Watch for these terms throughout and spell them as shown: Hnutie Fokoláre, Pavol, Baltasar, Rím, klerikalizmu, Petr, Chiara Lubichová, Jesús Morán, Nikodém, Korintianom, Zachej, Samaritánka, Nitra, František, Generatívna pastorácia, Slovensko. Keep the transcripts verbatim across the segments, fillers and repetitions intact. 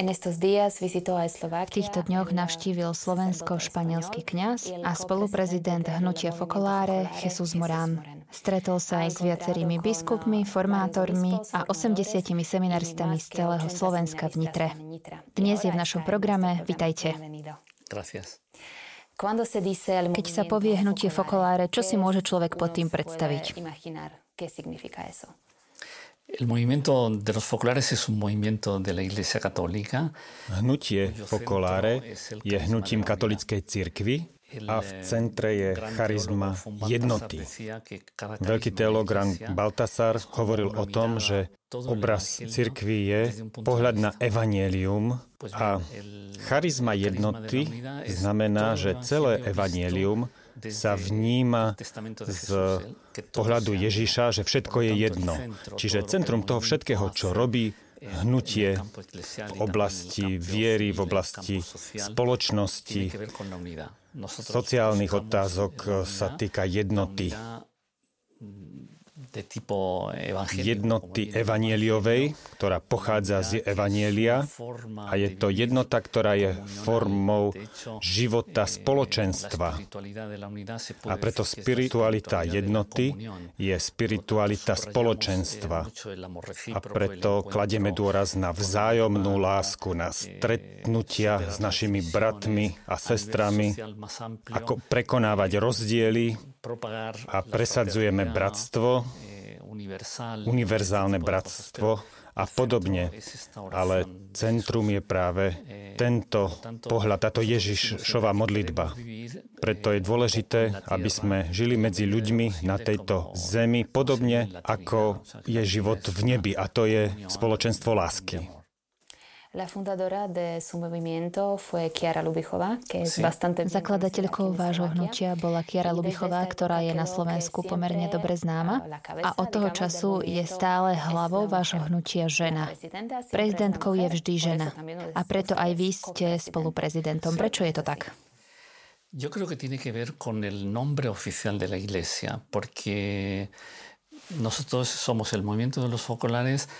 V týchto dňoch navštívil slovensko-španielský kňaz a spoluprezident Hnutia Fokoláre Jesús Morán. Stretol sa aj s viacerými biskupmi, formátormi a osemdesiatimi seminaristami z celého Slovenska v Nitre. Dnes je v našom programe. Vitajte. Gracias. Keď sa povie Hnutie Fokoláre, čo si môže človek pod tým predstaviť? Hnutie Fokoláre je hnutím katolíckej cirkvi a v centre je charizma jednoty. Veľký teológ Baltasar hovoril o tom, že obraz cirkvi je pohľad na evanjelium a charizma jednoty znamená, že celé evanjelium sa vníma z pohľadu Ježiša, že všetko je jedno. Čiže centrum toho všetkého, čo robí hnutie v oblasti viery, v oblasti spoločnosti, sociálnych otázok sa týka jednoty. Jednoty evanjeliovej, ktorá pochádza z evanjelia a je to jednota, ktorá je formou života spoločenstva. A preto spiritualita jednoty je spiritualita spoločenstva. A preto kladieme dôraz na vzájomnú lásku, na stretnutia s našimi bratmi a sestrami, ako prekonávať rozdiely a presadzujeme bratstvo, univerzálne bratstvo a podobne. Ale centrum je práve tento pohľad, táto Ježišova modlitba. Preto je dôležité, aby sme žili medzi ľuďmi na tejto zemi podobne, ako je život v nebi, a to je spoločenstvo lásky. Zakladateľkou vášho hnutia bola Chiara Lubichová, ktorá je na Slovensku pomerne dobre známa a od toho času je stále hlavou vášho hnutia žena. Prezidentkou je vždy žena a preto aj vy ste spoluprezidentom. Prečo je to tak? Yo creo que tiene que ver con el nombre oficial de la iglesia, porque nosotros somos el movimiento de los focolares.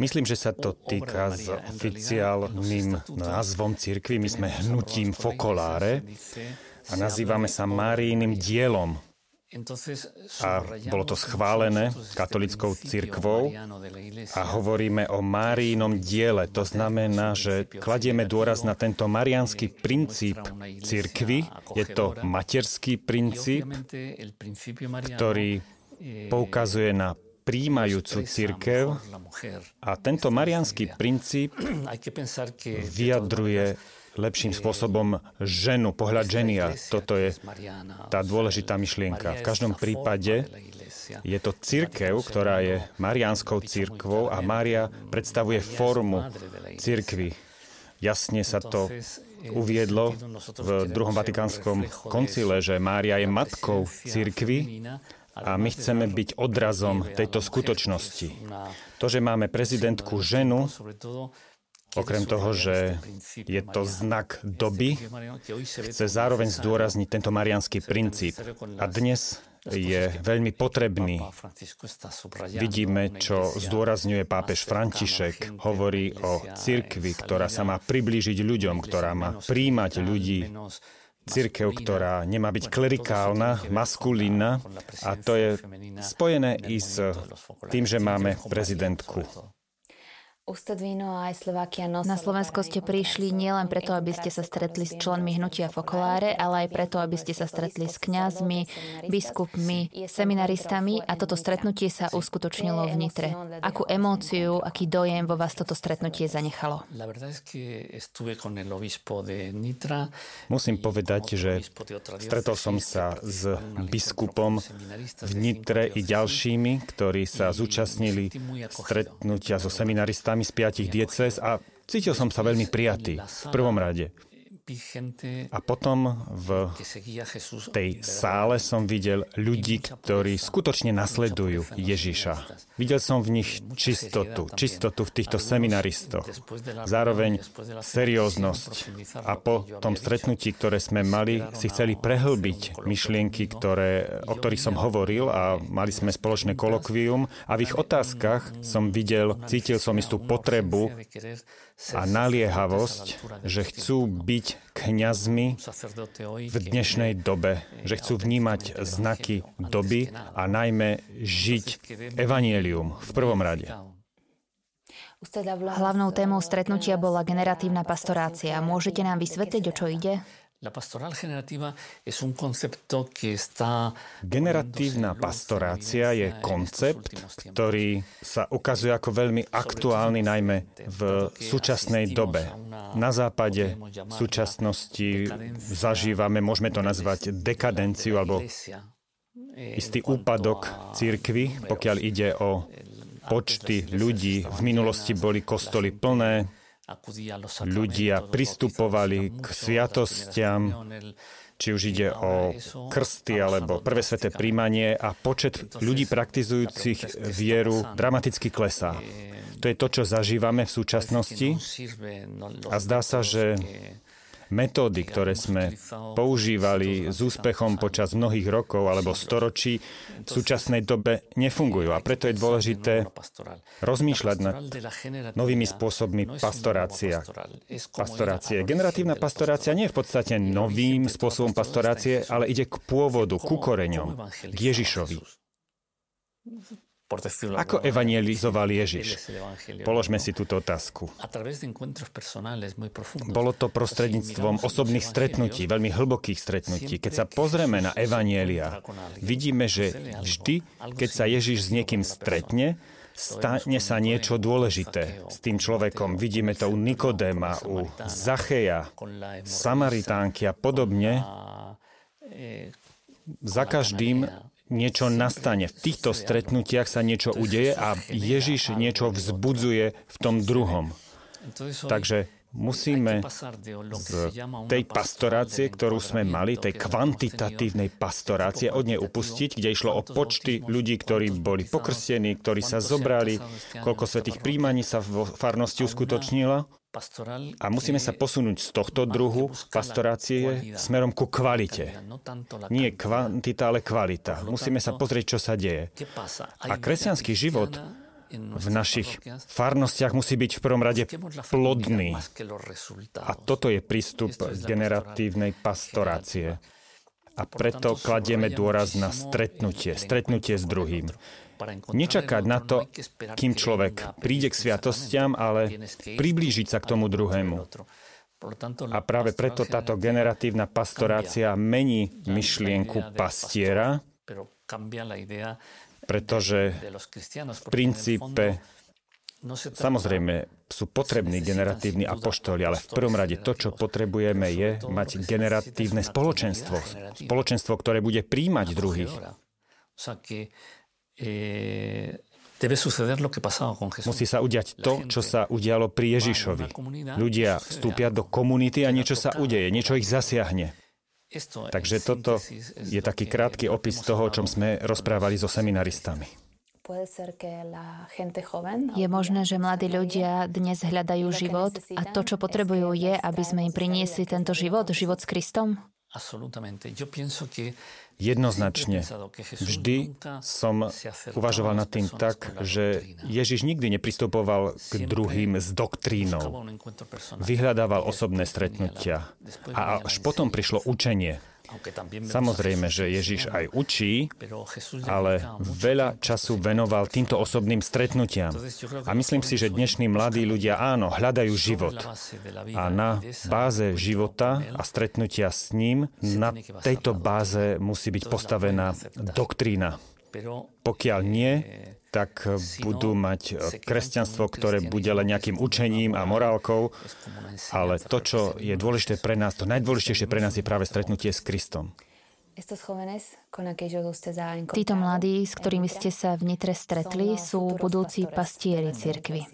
Myslím, že sa to týka s oficiálnym názvom cirkvi. My sme hnutím Fokoláre a nazývame sa Máriiným dielom. A bolo to schválené katolickou cirkvou a hovoríme o Máriinom diele. To znamená, že kladieme dôraz na tento mariánsky princíp cirkvi. Je to materský princíp, ktorý poukazuje na prijímajúcu cirkev a tento mariánsky princíp vyjadruje lepším spôsobom ženu, pohľad ženy, a toto je tá dôležitá myšlienka. V každom prípade je to cirkev, ktorá je mariánskou cirkvou a Mária predstavuje formu cirkvi. Jasne sa to uviedlo v druhom vatikánskom koncile, že Mária je matkou cirkvi, a my chceme byť odrazom tejto skutočnosti. To, že máme prezidentku ženu, okrem toho, že je to znak doby, chce zároveň zdôrazniť tento mariánsky princíp. A dnes je veľmi potrebný. Vidíme, čo zdôrazňuje pápež František. Hovorí o cirkvi, ktorá sa má priblížiť ľuďom, ktorá má prijímať ľudí. Cirkev, ktorá nemá byť klerikálna, maskulínna, a to je spojené i s tým, že máme prezidentku. Na Slovensko ste prišli nielen preto, aby ste sa stretli s členmi hnutia Fokoláre, ale aj preto, aby ste sa stretli s kňazmi, biskupmi, seminaristami, a toto stretnutie sa uskutočnilo v Nitre. Akú emóciu, aký dojem vo vás toto stretnutie zanechalo? Musím povedať, že stretol som sa s biskupom v Nitre i ďalšími, ktorí sa zúčastnili stretnutia so seminaristami z piatich diecéz a cítil som sa veľmi prijatý v prvom rade. A potom v tej sále som videl ľudí, ktorí skutočne nasledujú Ježiša. Videl som v nich čistotu, čistotu v týchto seminaristoch, zároveň serióznosť. A po tom stretnutí, ktoré sme mali, si chceli prehlbiť myšlienky, ktoré, o ktorých som hovoril, a mali sme spoločné kolokvium a v ich otázkach som videl, cítil som istú potrebu a naliehavosť, že chcú byť kňazmi v dnešnej dobe, že chcú vnímať znaky doby a najmä žiť evanjelium v prvom rade. Hlavnou témou stretnutia bola generatívna pastorácia. Môžete nám vysvetliť, o čo ide? Generatívna pastorácia je koncept, ktorý sa ukazuje ako veľmi aktuálny, najmä v súčasnej dobe. Na západe v súčasnosti zažívame, môžeme to nazvať dekadenciu alebo istý úpadok cirkvi, pokiaľ ide o počty ľudí. V minulosti boli kostoly plné, ľudia pristupovali k sviatostiam, či už ide o krsty alebo prvé sväté príjmanie, a počet ľudí praktizujúcich vieru dramaticky klesá. To je to, čo zažívame v súčasnosti, a zdá sa, že metódy, ktoré sme používali s úspechom počas mnohých rokov alebo storočí, v súčasnej dobe nefungujú, a preto je dôležité rozmýšľať nad novými spôsobmi pastorácia. pastorácie. Generatívna pastorácia nie je v podstate novým spôsobom pastorácie, ale ide k pôvodu, ku koreňom, k Ježišovi. Ako evanjelizoval Ježiš? Položme si túto otázku. Bolo to prostredníctvom osobných stretnutí, veľmi hlbokých stretnutí. Keď sa pozrieme na evanjelia, vidíme, že vždy, keď sa Ježiš s niekým stretne, stane sa niečo dôležité s tým človekom. Vidíme to u Nikodéma, u Zacheja, Samaritánky a podobne. Za každým niečo nastane. V týchto stretnutiach sa niečo udeje a Ježiš niečo vzbudzuje v tom druhom. Takže musíme z tej pastorácie, ktorú sme mali, tej kvantitatívnej pastorácie, od nej upustiť, kde išlo o počty ľudí, ktorí boli pokrstení, ktorí sa zobrali, koľko svätých príjmaní sa vo farnosti uskutočnilo. A musíme sa posunúť z tohto druhu pastorácie smerom ku kvalite. Nie kvantita, ale kvalita. Musíme sa pozrieť, čo sa deje. A kresťanský život v našich farnostiach musí byť v prvom rade plodný. A toto je prístup generatívnej pastorácie. A preto kladieme dôraz na stretnutie, stretnutie s druhým. Nečakať na to, kým človek príde k sviatostiam, ale priblížiť sa k tomu druhému. A práve preto táto generatívna pastorácia mení myšlienku pastiera, pretože v princípe samozrejme sú potrební generatívni apoštoli, ale v prvom rade to, čo potrebujeme, je mať generatívne spoločenstvo. Spoločenstvo, ktoré bude prijímať druhých. Musí sa udiať to, čo sa udialo pri Ježišovi. Ľudia vstúpia do komunity a niečo sa udeje, niečo ich zasiahne. Takže toto je taký krátky opis toho, o čom sme rozprávali so seminaristami. Je možné, že mladí ľudia dnes hľadajú život a to, čo potrebujú, je, aby sme im priniesli tento život, život s Kristom? Jednoznačne. Vždy som uvažoval nad tým tak, že Ježiš nikdy nepristupoval k druhým s doktrínou. Vyhľadával osobné stretnutia. A až potom prišlo učenie. Samozrejme, že Ježiš aj učí, ale veľa času venoval týmto osobným stretnutiam. A myslím si, že dnešní mladí ľudia, áno, hľadajú život. A na báze života a stretnutia s ním, na tejto báze musí byť postavená doktrína. Pokiaľ nie, tak budú mať kresťanstvo, ktoré bude len nejakým učením a morálkou, ale to, čo je dôležité pre nás, to najdôležitejšie pre nás je práve stretnutie s Kristom. Títo mladí, s ktorými ste sa v Nitre stretli, sú budúci pastieri cirkvi.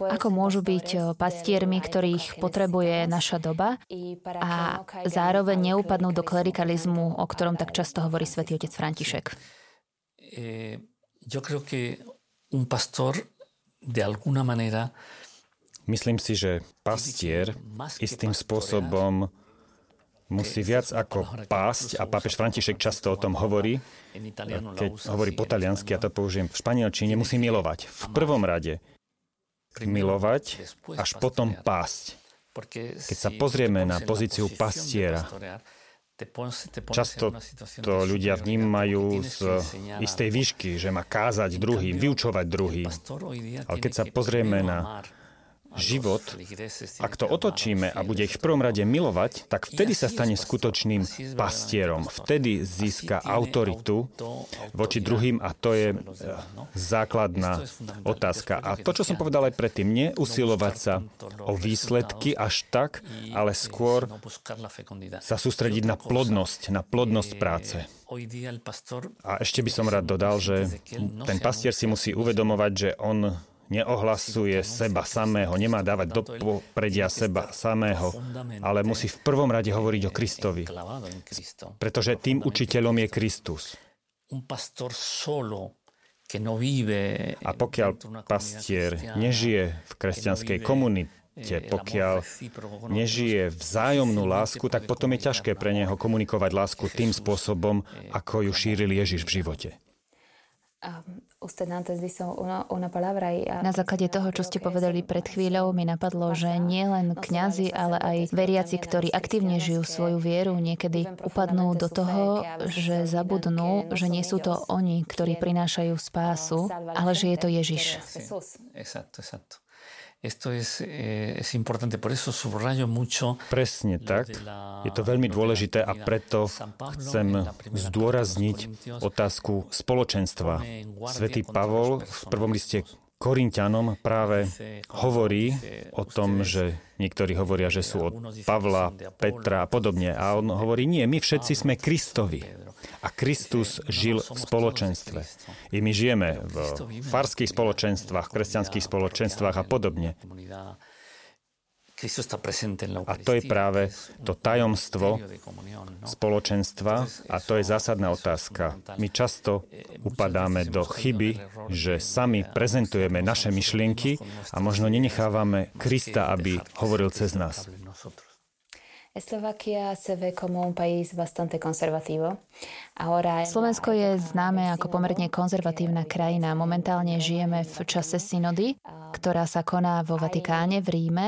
Ako môžu byť pastiermi, ktorých potrebuje naša doba a zároveň neupadnú do klerikalizmu, o ktorom tak často hovorí svätý otec František? Myslím si, že pastier istým spôsobom musí viac ako pásť, a pápež František často o tom hovorí, keď hovorí po taliansky, ja to použijem v španielčine, musí milovať. V prvom rade milovať, až potom pásť. Keď sa pozrieme na pozíciu pastiera, často to ľudia vnímajú z istej výšky, že má kázať druhým, vyučovať druhým. Ale keď sa pozrieme na život, ak to otočíme a bude ich v prvom rade milovať, tak vtedy sa stane skutočným pastierom. Vtedy získa autoritu voči druhým a to je základná otázka. A to, čo som povedal aj predtým, neusilovať sa o výsledky až tak, ale skôr sa sústrediť na plodnosť, na plodnosť práce. A ešte by som rád dodal, že ten pastier si musí uvedomovať, že on neohlasuje seba samého, nemá dávať do popredia seba samého, ale musí v prvom rade hovoriť o Kristovi, pretože tým učiteľom je Kristus. A pokiaľ pastier nežije v kresťanskej komunite, pokiaľ nežije vzájomnú lásku, tak potom je ťažké pre neho komunikovať lásku tým spôsobom, ako ju šíril Ježiš v živote. Na základe toho, čo ste povedali pred chvíľou, mi napadlo, že nielen kňazi, ale aj veriaci, ktorí aktívne žijú svoju vieru, niekedy upadnú do toho, že zabudnú, že nie sú to oni, ktorí prinášajú spásu, ale že je to Ježiš. Presne tak. Je to veľmi dôležité a preto chcem zdôrazniť otázku spoločenstva. Svätý Pavol v prvom liste Korintianom práve hovorí o tom, že niektorí hovoria, že sú od Pavla, Petra a podobne. A on hovorí, nie, my všetci sme Kristovi. A Kristus žil v spoločenstve. I my žijeme v farských spoločenstvách, kresťanských spoločenstvách a podobne. A to je práve to tajomstvo spoločenstva a to je zásadná otázka. My často upadáme do chyby, že sami prezentujeme naše myšlienky a možno nenechávame Krista, aby hovoril cez nás. Slovensko je známe ako pomerne konzervatívna krajina. Momentálne žijeme v čase synody, ktorá sa koná vo Vatikáne, v Ríme.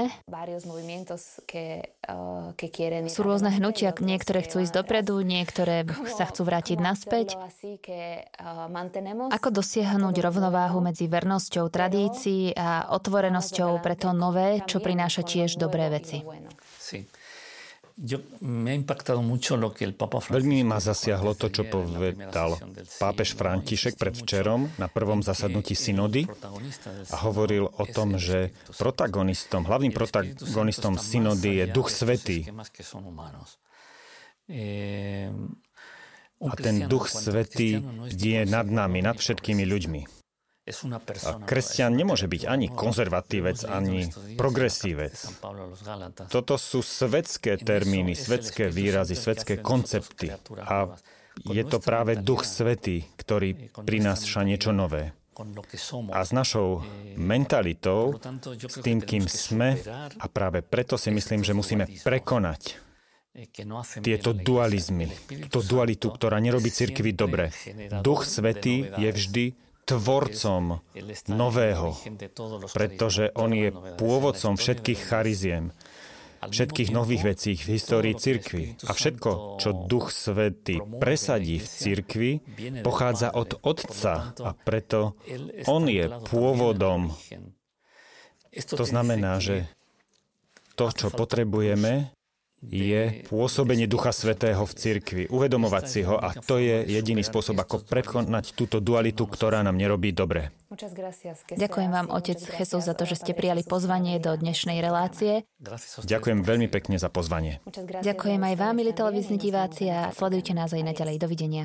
Sú rôzne hnutia, niektoré chcú ísť dopredu, niektoré sa chcú vrátiť naspäť. Ako dosiahnuť rovnováhu medzi vernosťou tradícií a otvorenosťou pre to nové, čo prináša tiež dobré veci? Veľmi ma zasiahlo to, čo povedal pápež František predvčerom na prvom zasadnutí synody a hovoril o tom, že protagonistom, hlavným protagonistom synody je Duch Svätý. A ten Duch Svätý je nad nami, nad všetkými ľuďmi. A kresťan nemôže byť ani konzervatívec, ani progresívec. Toto sú svetské termíny, svetské výrazy, svetské koncepty. A je to práve Duch Svätý, ktorý prináša niečo nové. A s našou mentalitou, s tým, kým sme, a práve preto si myslím, že musíme prekonať tieto dualizmy, túto dualitu, ktorá nerobí cirkvi dobre. Duch Svätý je vždy tvorcom nového, pretože on je pôvodcom všetkých chariziem, všetkých nových vecí v histórii cirkvi. A všetko, čo Duch Svätý presadí v cirkvi, pochádza od Otca a preto on je pôvodom. To znamená, že to, čo potrebujeme, je pôsobenie Ducha Svätého v cirkvi. Uvedomovať si ho a to je jediný spôsob, ako prekonať túto dualitu, ktorá nám nerobí dobre. Ďakujem vám, otec Jesús, za to, že ste prijali pozvanie do dnešnej relácie. Ďakujem veľmi pekne za pozvanie. Ďakujem aj vám, milí televízni diváci, a sledujte nás aj naďalej. Dovidenia.